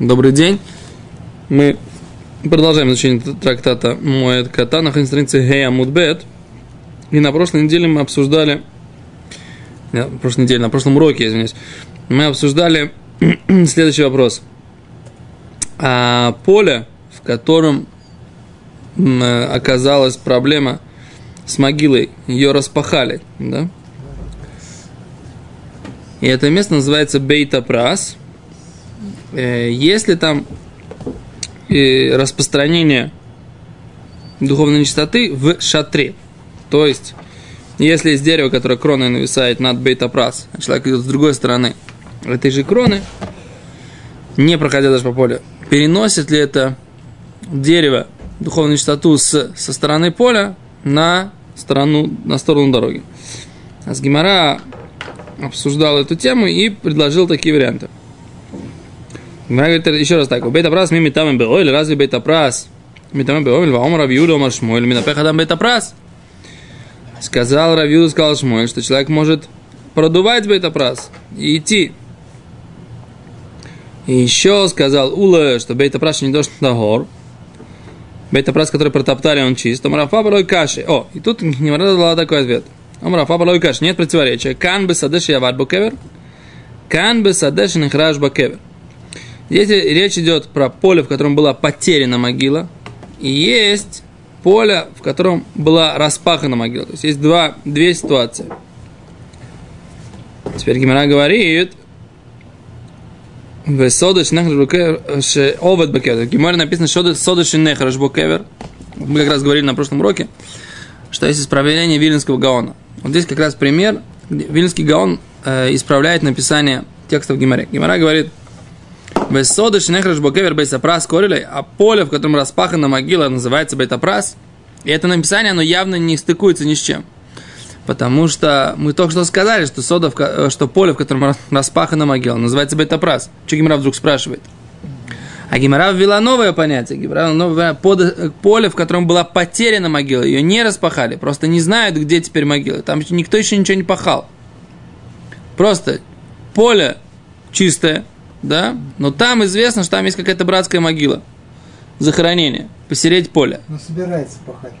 Добрый день. Мы продолжаем изучение трактата Моэд Катан. Находимся на странице Гемуд Бет. И на прошлой неделе мы обсуждали... на прошлом уроке, извиняюсь. Мы обсуждали следующий вопрос. А поле, в котором оказалась проблема с могилой, ее распахали, да? И это место называется Бейт ха-Прас. Если там распространение духовной нечистоты в шатре, то есть, если есть дерево, которое кроной нависает над Бейт ха-Прас, а человек идет с другой стороны этой же кроны, не проходя даже по полю, переносит ли это дерево духовную нечистоту со стороны поля на сторону дороги? Азгимара обсуждал эту тему и предложил такие варианты. Говорит, еще раз так. Бейт ха-Прас ми митамим беоэль, разве Бейт ха-Прас митамим беоэль, ва омар Раби Юда омар Шмуэль, минапех адам Бейт ха-Прас. Сказал Раби Юда, сказал Шмуэль, что человек может продувать Бейт ха-Прас и идти. И еще сказал Улэ, что Бейт ха-Прас не должен на гор. Бейт ха-Прас, который протоптали, он чист. Омар Рафа барой каши. О, и тут не дала такой ответ. Омар Рафа барой каши. Нет противоречия. Кан бесадеш явад бокевер. Кан бесадеш нехраш бокевер. Здесь речь идет про поле, в котором была потеряна могила, и есть поле, в котором была распахана могила. То есть есть две ситуации. Теперь Гемара говорит, в содыш нехраш бокевер, овод бокевер. В Гемаре написано, что содыш нехраш бокевер. Мы как раз говорили на прошлом уроке, что есть исправление Виленского Гаона. Вот здесь как раз пример, Виленский Гаон исправляет написание текста в Гемаре. Гемара говорит, а поле, в котором распахана могила, называется Бейт ха-Прас. И это написание, оно явно не стыкуется ни с чем. Потому что мы только что сказали, что поле, в котором распахана могила, называется Бейт ха-Прас. Что Гемара вдруг спрашивает? А Гемара ввела новое понятие. Гемара ввела поле, в котором была потеряна могила. Ее не распахали, просто не знают, где теперь могила. Там никто еще ничего не пахал. Просто поле чистое. Да? Но там известно, что там есть какая-то братская могила. Захоронение. Посереть поле. Но собирается пахать.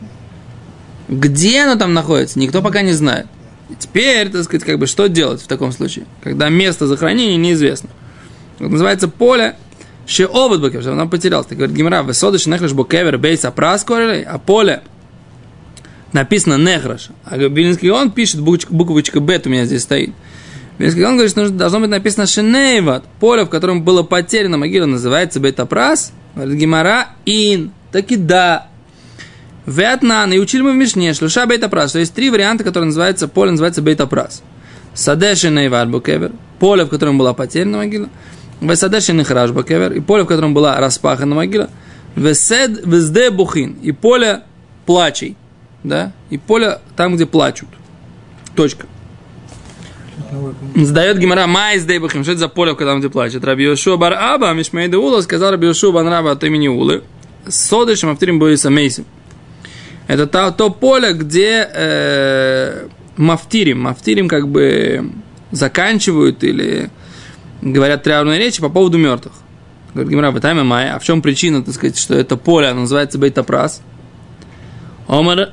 Где оно там находится, никто пока не знает. И теперь, так сказать, что делать в таком случае? Когда место захоронения неизвестно. Это называется поле Шеовод Бокевер, что оно потерялось. Так говорит Гемара, высодыш нехраш Бокевер бейс апрас коррелей, а поле написано нехраш. А Виленский он пишет, буквочка Бет у меня здесь стоит. Виленский Гаон говорит, что должно быть написано «Шенейват». Поле, в котором была потеряна могила, называется Бейт ха-Прас. Говорит Гемара «Ин». Так и да. «Вятнан». И учили мы в Мишне «Шлюша Бейт ха-Прас». То есть три варианта, которые называются, поле называется Бейт ха-Прас. «Садэ Шенейват Бокевер». Поле, в котором была потеряна могила. «Весадэ Шенихраш Бокевер». И поле, в котором была распахана могила. «Весед Вездэ Бухин». И поле плачей. Да? И поле там, где плачут. Точка. Задает Гемара Майс Дейбухим, что это за поле, когда он плачет. Раби Йошуа бар Аба, Мишмейда Ула, сказал Раби Йошуа бан Раба от имени Улы. Содышем Авторим Боиса Мейсим. Это то поле, где Мафтирим заканчивают или говорят траурные речи по поводу мертвых. Говорит Гемара, Батайма Майя, а в чем причина, так сказать, что это поле, оно называется Бейт ха-Прас? Омар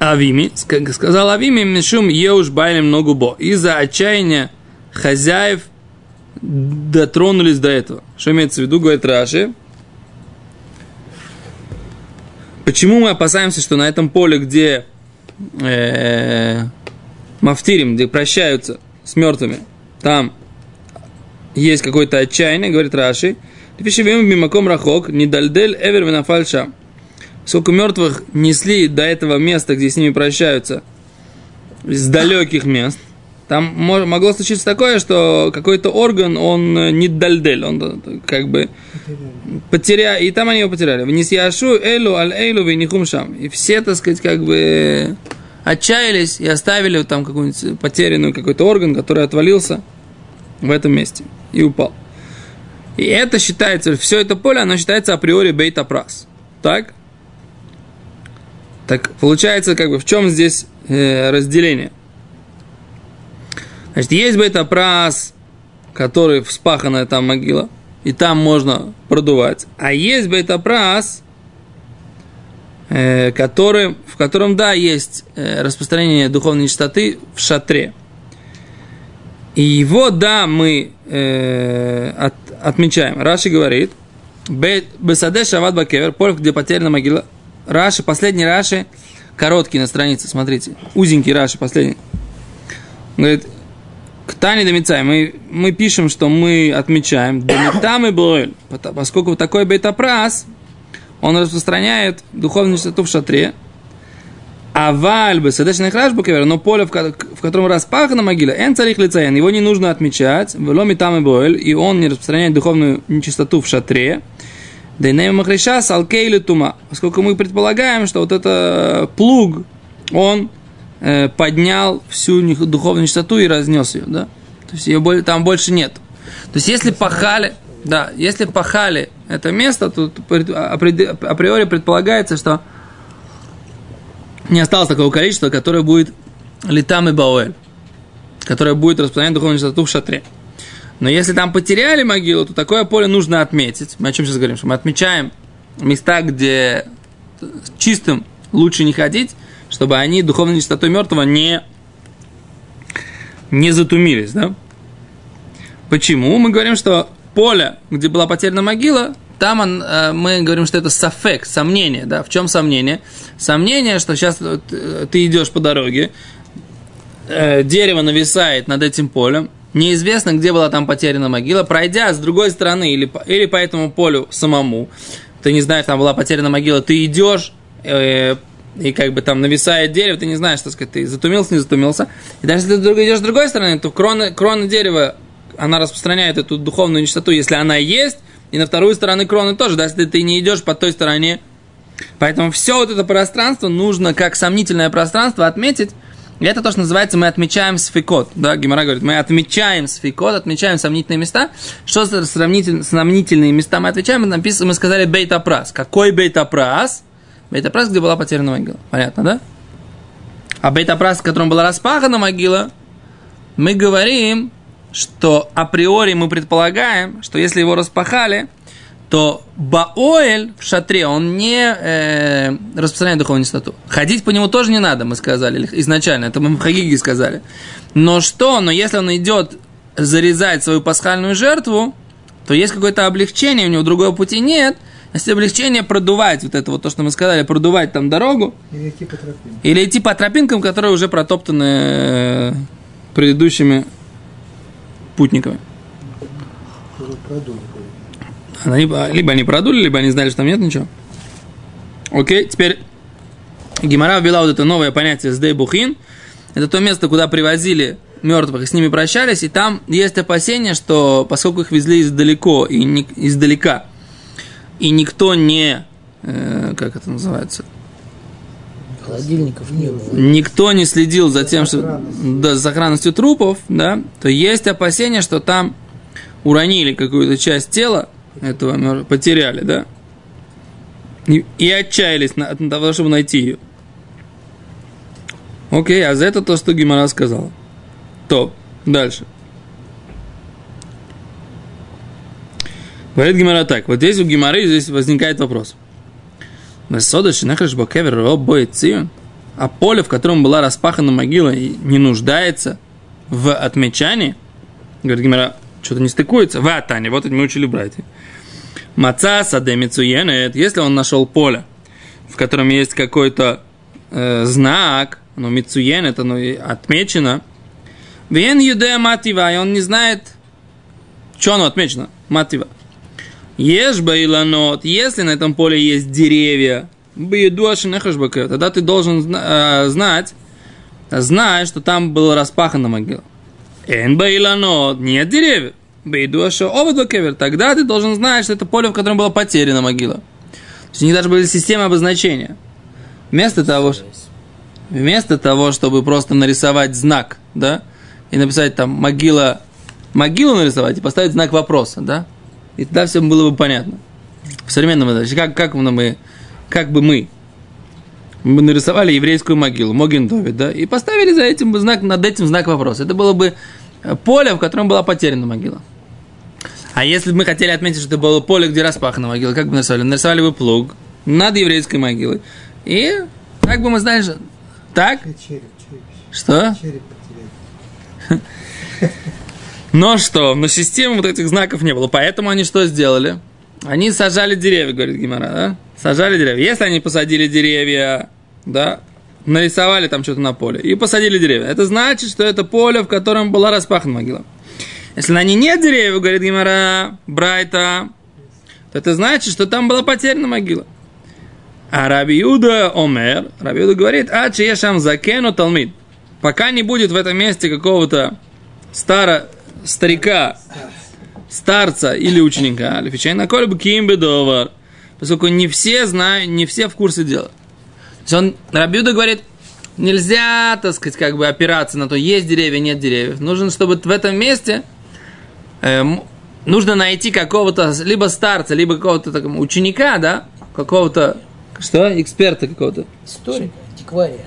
Авими, сказал Авими, мишум еуш байлем ногубо. Из-за отчаяния хозяев дотронулись до этого. Что имеется в виду, говорит Раши. Почему мы опасаемся, что на этом поле, где мафтирим, где прощаются с мертвыми, там есть какое-то отчаяние, говорит Раши. Пишем бимаком рахок, нидальдель эвер венафальша. Сколько мертвых несли до этого места, где с ними прощаются, с далеких мест. Там могло случиться такое, что какой-то орган, он не дальдель, он потерял, и там они его потеряли. Внес яшу элу аль элу венихум шам. И все, так сказать, отчаялись и оставили там какую-нибудь потерянную какой-то орган, который отвалился в этом месте и упал. И это считается, все это поле, оно считается априори Бейт ха-Прас. Так? Так получается, в чем здесь разделение? Значит, есть Бейт ха-Прас, который вспаханная там могила, и там можно продувать. А есть Бейт ха-Прас, в котором, да, есть распространение духовной нечистоты в шатре. И его, да, мы отмечаем. Раши говорит, Бесаде Шават Бакевер, поле, где потеряна могила. Раши, последний Раши, короткий на странице, смотрите, узенький Раши, последний. Он говорит, Ктани Домицай, мы пишем, что мы отмечаем, Домитамы Блоэль, поскольку такой Бейт ха-Прас, он распространяет духовную чистоту в шатре. А вальбы, садачный храш буквер, но поле, в котором распахана могила, эн царих лицаен, его не нужно отмечать, вломи там и боэль, и он не распространяет духовную нечистоту в шатре. Дейнэм махриша, салкей или тума. Поскольку мы предполагаем, что вот этот плуг, он поднял всю духовную нечистоту и разнес ее, да? То есть ее там больше нет. То есть если пахали... Да, если пахали это место, то априори предполагается, что не осталось такого количества, которое будет литам и бауэль, которое будет распространять духовную чистоту в шатре. Но если там потеряли могилу, то такое поле нужно отметить. Мы о чем сейчас говорим? Что мы отмечаем места, где чистым лучше не ходить, чтобы они духовной чистотой мертвого не затумились, да? Почему? Мы говорим, что поле, где была потеряна могила, там мы говорим, что это сафек, сомнение. Да? В чем сомнение? Сомнение, что сейчас ты идешь по дороге, дерево нависает над этим полем, неизвестно, где была там потеряна могила, пройдя с другой стороны или по этому полю самому, ты не знаешь, там была потеряна могила, ты идешь, и как бы там нависает дерево, ты не знаешь, так сказать, ты затумился, не затумился. И даже если ты идешь с другой стороны, то крона дерева, она распространяет эту духовную нечистоту, если она есть, и на вторую сторону кроны тоже, да, если ты не идешь по той стороне. Поэтому все вот это пространство нужно, как сомнительное пространство, отметить. И это то, что называется, мы отмечаем сфикот. Да, Гемара говорит, мы отмечаем сфикот, отмечаем сомнительные места. Что за сомнительные места мы отмечаем? Мы сказали Бейт ха-Прас. Какой Бейт ха-Прас? Бейт ха-Прас, где была потеряна могила. Понятно, да? А Бейт ха-Прас, в котором была распахана могила, мы говорим... что априори мы предполагаем, что если его распахали, то баоэль в шатре, он не распространяет духовную чистоту. Ходить по нему тоже не надо, мы сказали изначально, это мы в Хагиге сказали. Но что? Но если он идет зарезать свою пасхальную жертву, то есть какое-то облегчение, у него другого пути нет. Если облегчение продувать, вот это вот то, что мы сказали, продувать там дорогу. Или идти по тропинкам. Которые уже протоптаны предыдущими путниками. Либо они продули, либо они знали, что там нет ничего. Окей, теперь Гемара ввела вот это новое понятие «сдей бухин». Это то место, куда привозили мертвых и с ними прощались, и там есть опасение, что поскольку их везли издалека, и никто не... как это называется? Холодильников не было. Никто не следил за тем, что да, за сохранностью трупов, да, то есть опасение, что там уронили какую-то часть тела, этого потеряли, да, и отчаялись от того, чтобы найти ее. Окей, а за это то, что Гемара сказала. Топ. Дальше. Говорит Гемара так. Вот здесь у Гемары здесь возникает вопрос. А поле, в котором была распахана могила, не нуждается в отмечании. Говорит Гемара, что-то не стыкуется. Ва, Таня, вот это мы учили братья. Маца саде мицуенет. Если он нашел поле, в котором есть какой-то знак, но мицуенет, оно отмечено. Вен юдея матива, и он не знает, что оно отмечено. Матива. Ешь байланот, если на этом поле есть деревья, тогда ты должен знать, что там была распахана могила. Эн байланот, нет деревьев. Тогда ты должен знать, что это поле, в котором была потеряна могила. То есть у них даже были системы обозначения. Вместо того, чтобы просто нарисовать знак, да, и написать там могилу нарисовать и поставить знак вопроса, да. И тогда все было бы понятно. В современном это как бы мы нарисовали еврейскую могилу, Моген Довид, да, и поставили за этим знак, над этим знак вопроса. Это было бы поле, в котором была потеряна могила. А если бы мы хотели отметить, что это было поле, где распахана могила, как бы нарисовали? Нарисовали бы плуг над еврейской могилой. И как бы мы знали, что... Так? Череп. Что? Череп потеряли. Но что? Но системы вот этих знаков не было. Поэтому они что сделали? Они сажали деревья, говорит Гемара, да? Сажали деревья. Если они посадили деревья, да, нарисовали там что-то на поле и посадили деревья, это значит, что это поле, в котором была распахана могила. Если на ней нет деревьев, говорит Гемара, Брайта, то это значит, что там была потеряна могила. А Раби Юда Омер, Раби Юда говорит, а че ешам закену талмид. Пока не будет в этом месте какого-то старца или ученика, поскольку не все знают, не все в курсе дела. То есть он, Раби Юда говорит, нельзя, так сказать, как бы опираться на то, есть деревья, нет деревьев. Нужно, чтобы в этом месте нужно найти какого-то либо старца, либо какого-то такого ученика, да, какого-то, что, эксперта какого-то. Историка, антиквария.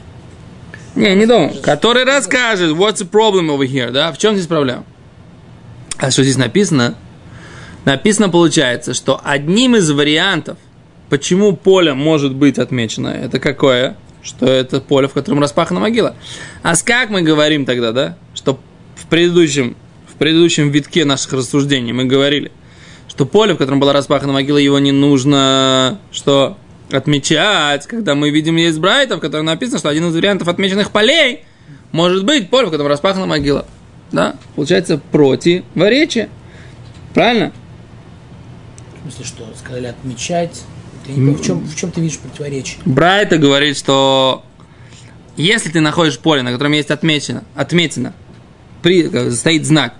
Не думаю. Который расскажет, what's the problem over here, да, в чем здесь проблема? А что здесь написано? Написано, получается, что одним из вариантов, почему поле может быть отмечено, это какое? Что это поле, в котором распахана могила. А как мы говорим тогда, да, что в предыдущем витке наших рассуждений мы говорили, что поле, в котором была распахана могила, его не нужно, что... отмечать, когда мы видим есть Брайта, в котором написано, что один из вариантов отмеченных полей может быть поле, в котором распахана могила. Да? Получается противоречие. Правильно? В смысле, что сказали отмечать? Ты не... в чем ты видишь противоречие? Брайта говорит, что если ты находишь поле, на котором есть отметина стоит знак,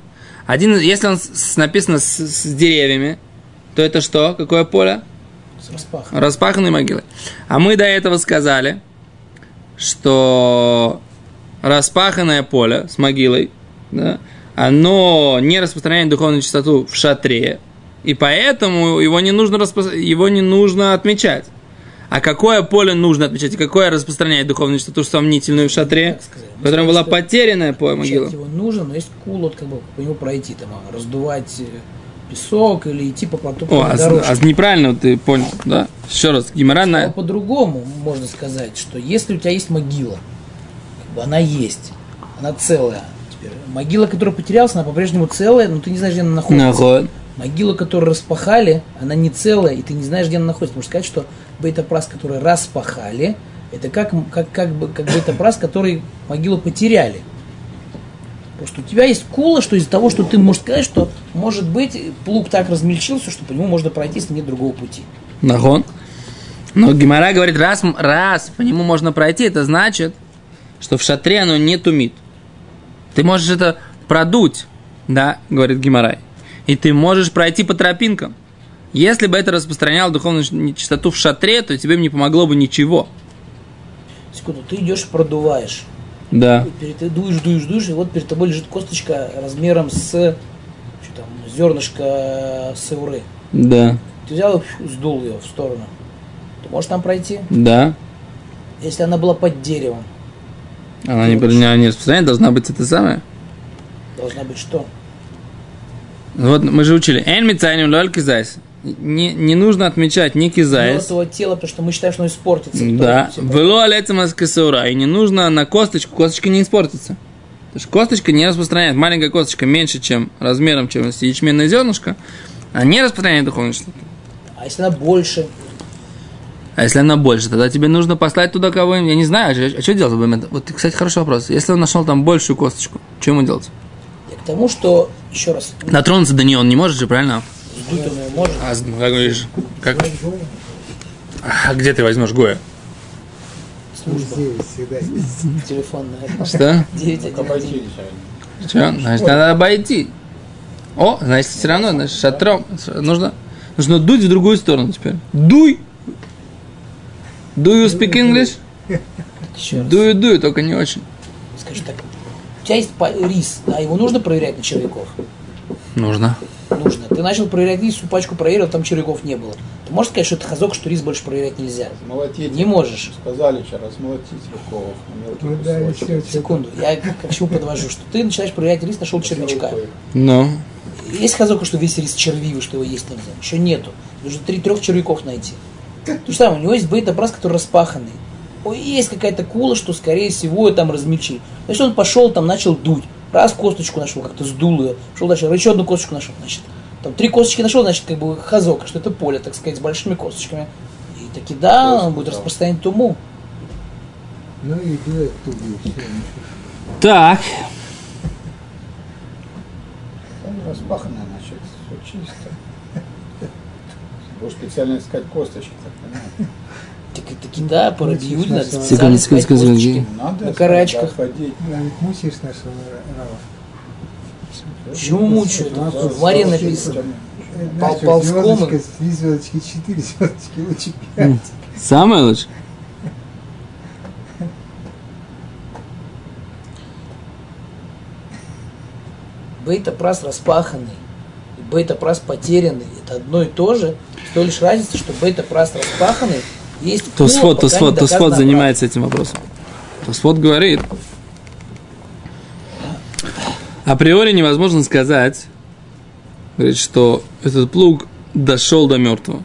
если он написано с деревьями, то это что? Какое поле? Распаханные могилы. А мы до этого сказали, что распаханное поле с могилой, да, оно не распространяет духовную чистоту в шатре, и поэтому его не нужно отмечать. А какое поле нужно отмечать, и какое распространяет духовную чистоту сомнительную в шатре, в котором была потерянная могила? Его нужно, но есть кулот, как бы по нему пройти, там, раздувать... песок или идти по протоптанной дорожке. Неправильно ты понял, да? Еще раз, геморройная. По-другому можно сказать, что если у тебя есть могила, как бы она есть, она целая. Теперь, могила, которая потерялась, она по-прежнему целая, но ты не знаешь, где она находится. Могила, которую распахали, она не целая, и ты не знаешь, где она находится. Можно сказать, что Бейт ха-Прас, который распахали, это как Бейт ха-Прас, который могилу потеряли. Потому что у тебя есть кула, что из-за того, что ты можешь сказать, что, может быть, плуг так размельчился, что по нему можно пройти, если нет другого пути. Нахон. Но Гемара говорит, раз по нему можно пройти, это значит, что в шатре оно не тумит. Ты можешь это продуть, да, говорит Гемара. И ты можешь пройти по тропинкам. Если бы это распространяло духовную чистоту в шатре, то тебе бы не помогло бы ничего. Секунду, ты идешь и продуваешь. Да. Ты дуешь, и вот перед тобой лежит косточка размером с зернышко сеуры. Да. Ты взял и сдул ее в сторону. Ты можешь там пройти? Да. Если она была под деревом. Она не распространяется, должна быть это самое. Должна быть что? Вот мы же учили. Эн мицайним лоль кизайс. Не нужно отмечать ни кизайс. Этого тела, потому что мы считаем, что оно испортится. Да. Вело алецем аскесура. И не нужно на косточку. Косточка не испортится. Потому что косточка не распространяет. Маленькая косточка меньше, чем размером, чем ячменное зернышко. Она не распространяет духовную чистоту. А если она больше? Тогда тебе нужно послать туда кого-нибудь. Я не знаю, а что делать в момент? Вот, кстати, хороший вопрос. Если он нашел там большую косточку, что ему делать? Я к тому, что, еще раз. Натронуться до нее он не может же, правильно? Как? А где ты возьмешь Гоя? Служба. Телефонная. Что? 9 обойти. Что? Значит, надо обойти. О, значит, все равно, значит, шатром. Нужно дуть в другую сторону теперь. Дуй! Do you speak English? Дую, только не очень. Скажи так. У тебя есть рис, а его нужно проверять на червяков? Нужно. Ты начал проверять рис, всю пачку проверил, там червяков не было. Ты можешь сказать, что это хазок, что рис больше проверять нельзя? Молотить. Не можешь. Сказали вчера, смолотить червяков. Секунду, я к чему подвожу, что ты начинаешь проверять рис, нашел червячка. Есть хазока, что весь рис червивый, что его есть нельзя? Еще нету. Нужно 3-3 червяков найти. То же самое, у него есть бейт ха-Прас, который распаханный. Ой, есть какая-то кула, что, скорее всего, там размельчил. Значит, он пошел, там начал дуть. Раз косточку нашел, как-то сдул ее. Шел дальше, еще одну косточку нашел, значит. Там 3 косточки нашел, значит, как бы хазока, что это поле, так сказать, с большими косточками. И таки да, он будет распространять туму. Ну и делать туму, все, ничего. Так. Распахано, значит, все чисто. Будешь специально искать косточки, так понятно. Таки да, по Раби Юда, специально искать косточки. На карачках ходить. Ведь мучаешь нашего рава. Чего мучают? В Маре написано. Ползком. 3 звездочки, 4 звездочки, лучше 5. Самое лучшее. Бейт ха-Прас распаханный и бейт ха-Прас потерянный – это одно и то же. С той лишь разница, что бейт ха-Прас распаханный есть… Тосфот занимается этим вопросом. Тосфот говорит, априори невозможно сказать, говорит, что этот плуг дошел до мертвого.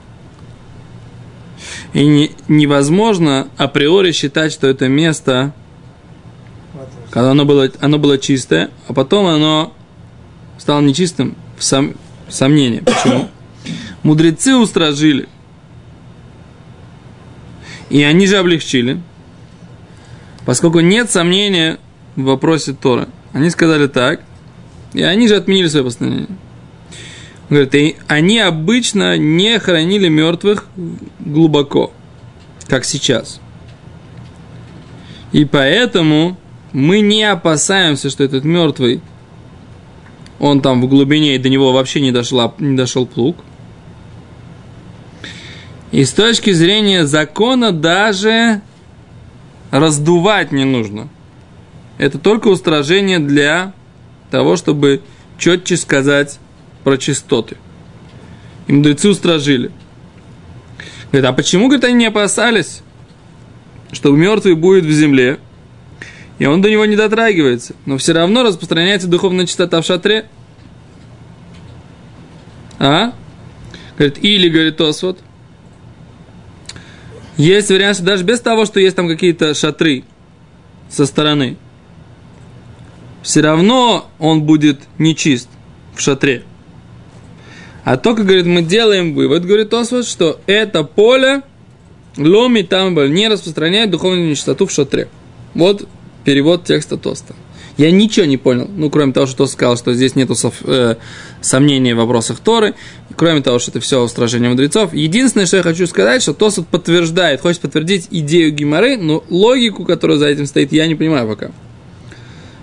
И невозможно априори считать, что это место, когда оно было чистое, а потом оно… стал нечистым в сомнении. Почему? Мудрецы устражили. И они же облегчили. Поскольку нет сомнения в вопросе Торы. Они сказали так. И они же отменили свое постановление. Он говорит, и они обычно не хоронили мертвых глубоко, как сейчас. И поэтому мы не опасаемся, что этот мертвый, он там в глубине, и до него вообще не дошел плуг. И с точки зрения закона даже раздувать не нужно. Это только устражение для того, чтобы четче сказать про чистоты. И мудрецы устражили. Говорит, а почему, говорит, они не опасались, что мертвый будет в земле? И он до него не дотрагивается, но все равно распространяется духовная чистота в шатре. А? Говорит, или, говорит, Тосфот. Есть вариант, что даже без того, что есть там какие-то шатры со стороны, все равно он будет нечист в шатре. А только, говорит, мы делаем вывод, говорит Тосфот, что это поле ломи тамбаль не распространяет духовную нечистоту в шатре. Вот перевод текста Тоста. Я ничего не понял, ну, кроме того, что Тост сказал, что здесь нету сомнений в вопросах Торы, кроме того, что это все устражение мудрецов. Единственное, что я хочу сказать, что Тост подтверждает, хочет подтвердить идею Гемары, но логику, которая за этим стоит, я не понимаю пока.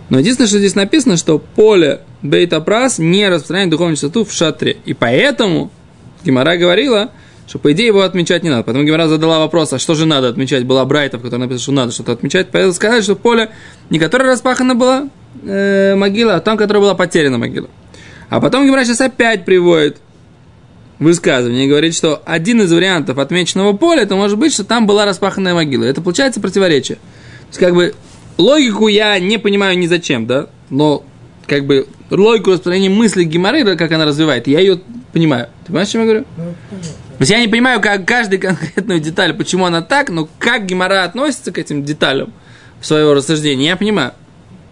Но единственное, что здесь написано, что поле бейт ха-Прас не распространяет духовную чистоту в шатре. И поэтому Гемара говорила, что, по идее, его отмечать не надо. Поэтому Гемара задала вопрос, а что же надо отмечать? Была Брайта, в которой написано, что надо что-то отмечать. Поэтому сказали, что поле, не которое распахана была могила, а там, которая была потеряна могила. А потом Гемара сейчас опять приводит высказывание и говорит, что один из вариантов отмеченного поля, это может быть, что там была распаханная могила. Это получается противоречие. То есть, как бы, логику я не понимаю ни зачем, да? Но, как бы, логику распространения мысли Гемары, как она развивает, я ее понимаю. Ты понимаешь, о чем я говорю? То есть я не понимаю, как каждую конкретную деталь, почему она так, но как Гемара относится к этим деталям в своего рассуждения, я понимаю.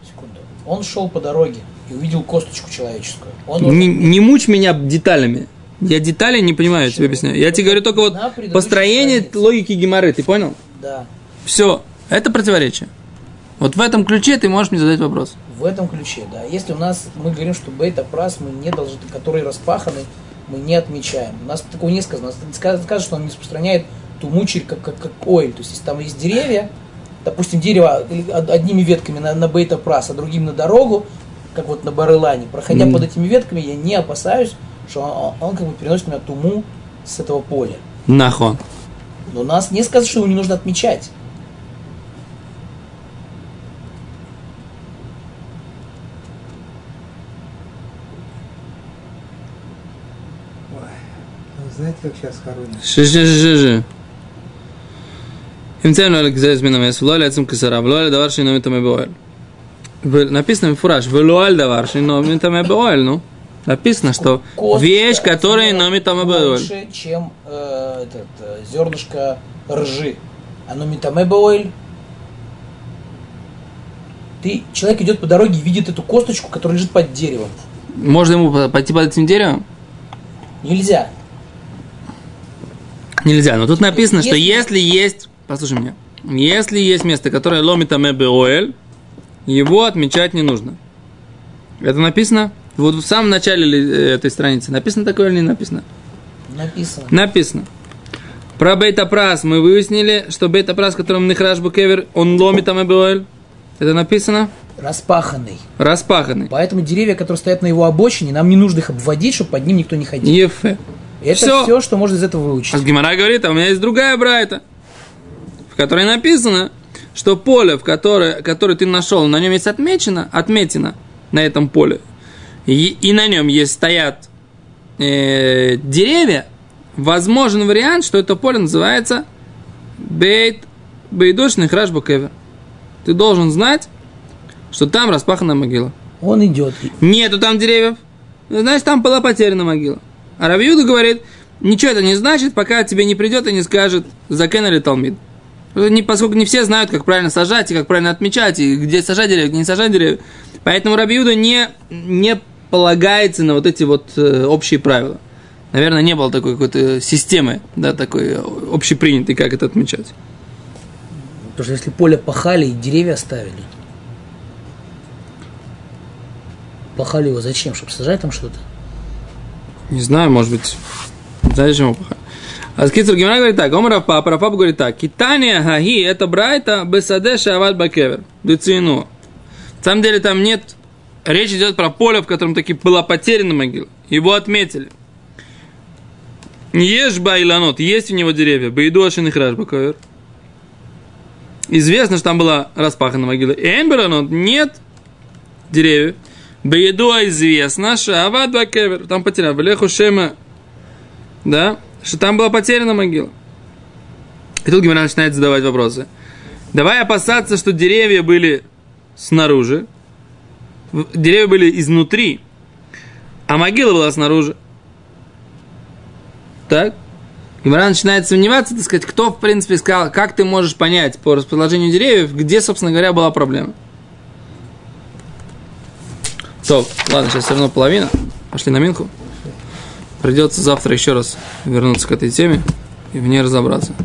Секунду. Он шел по дороге и увидел косточку человеческую. Не мучь меня деталями. Я детали не понимаю, я тебе объясняю. Я тебе говорю только вот построение логики Гемары, ты понял? Да. Все. Это противоречие. Вот в этом ключе ты можешь мне задать вопрос. В этом ключе, да. Если у нас, мы говорим, что бейт ха-Прас, мы не должны, который распаханы, мы не отмечаем. У нас такого не сказано. У нас сказано, что он не распространяет туму как ойль. То есть, если там есть деревья, допустим, дерево одними ветками на бейт ха-Прас, а другим на дорогу, как вот на Бар-Илане, проходя под этими ветками, я не опасаюсь, что он как бы переносит меня туму с этого поля. Нахон. Но у нас не сказано, что его не нужно отмечать. Знаете, как сейчас хоронят? Написано в фураж. Написано, что косточка, вещь, которая номитамэбэоль. Лучше, чем зернышко ржи. А номитамэбэоль. Ты, человек идет по дороге и видит эту косточку, которая лежит под деревом. Можно ему пойти под этим деревом? Нельзя. Нельзя, но тут написано, если... что если есть... Послушай меня. Если есть место, которое ломитамэбэоль, его отмечать не нужно. Это написано... Вот в самом начале этой страницы написано такое или не написано? Написано. Написано. Про Бейт ха-Прас мы выяснили, что Бейт ха-Прас, которым нехраш букевер, он ломитамэбэоль. Это написано? Распаханный. Распаханный. Поэтому деревья, которые стоят на его обочине, нам не нужно их обводить, чтобы под ним никто не ходил. Ефе. Это все, что можно из этого выучить. Азгимара говорит, а у меня есть другая брайта, в которой написано, что поле, которое ты нашел, на нем есть отметина на этом поле. И на нем есть стоят деревья, возможен вариант, что это поле называется Бейдошный Храшбакевер. Ты должен знать, что там распахана могила. Он идет. Нету там деревьев. Значит, там была потеряна могила. А Раби Юда говорит, ничего это не значит, пока тебе не придет и не скажет Закен или Талмид. Поскольку не все знают, как правильно сажать и как правильно отмечать, и где сажать деревья, где не сажать деревья. Поэтому Раби Юда не полагается на вот эти вот общие правила. Наверное, не было такой какой-то системы, да, такой общепринятой, как это отмечать. Потому что если поле пахали и деревья оставили. Пахали его зачем? Чтобы сажать там что-то? Не знаю, может быть. Зачем его пахали? А скицер Гимара говорит так, Омаров Папа, Рапапа говорит так. Китания Хаги, это Брайта, Бесаде Шават Бакевер. Децину. На самом деле там нет. Речь идет про поле, в котором таки была потеряна могила. Его отметили. Еш байланот, есть у него деревья. Бейду ашин и храш бакевер. Известно, что там была распахана могила. Эмберланот, нет деревьев. Бейду известно, шават бакевер. Там потеряна. Влеху шема. Да? Что там была потеряна могила. И тут Гемара начинает задавать вопросы. Давай опасаться, что деревья были... снаружи, деревья были изнутри, а могила была снаружи. Так? Гемара начинает сомневаться, так сказать, кто, в принципе, сказал, как ты можешь понять по расположению деревьев, где, собственно говоря, была проблема. То, ладно, сейчас все равно половина. Пошли на минху. Придется завтра еще раз вернуться к этой теме и в ней разобраться.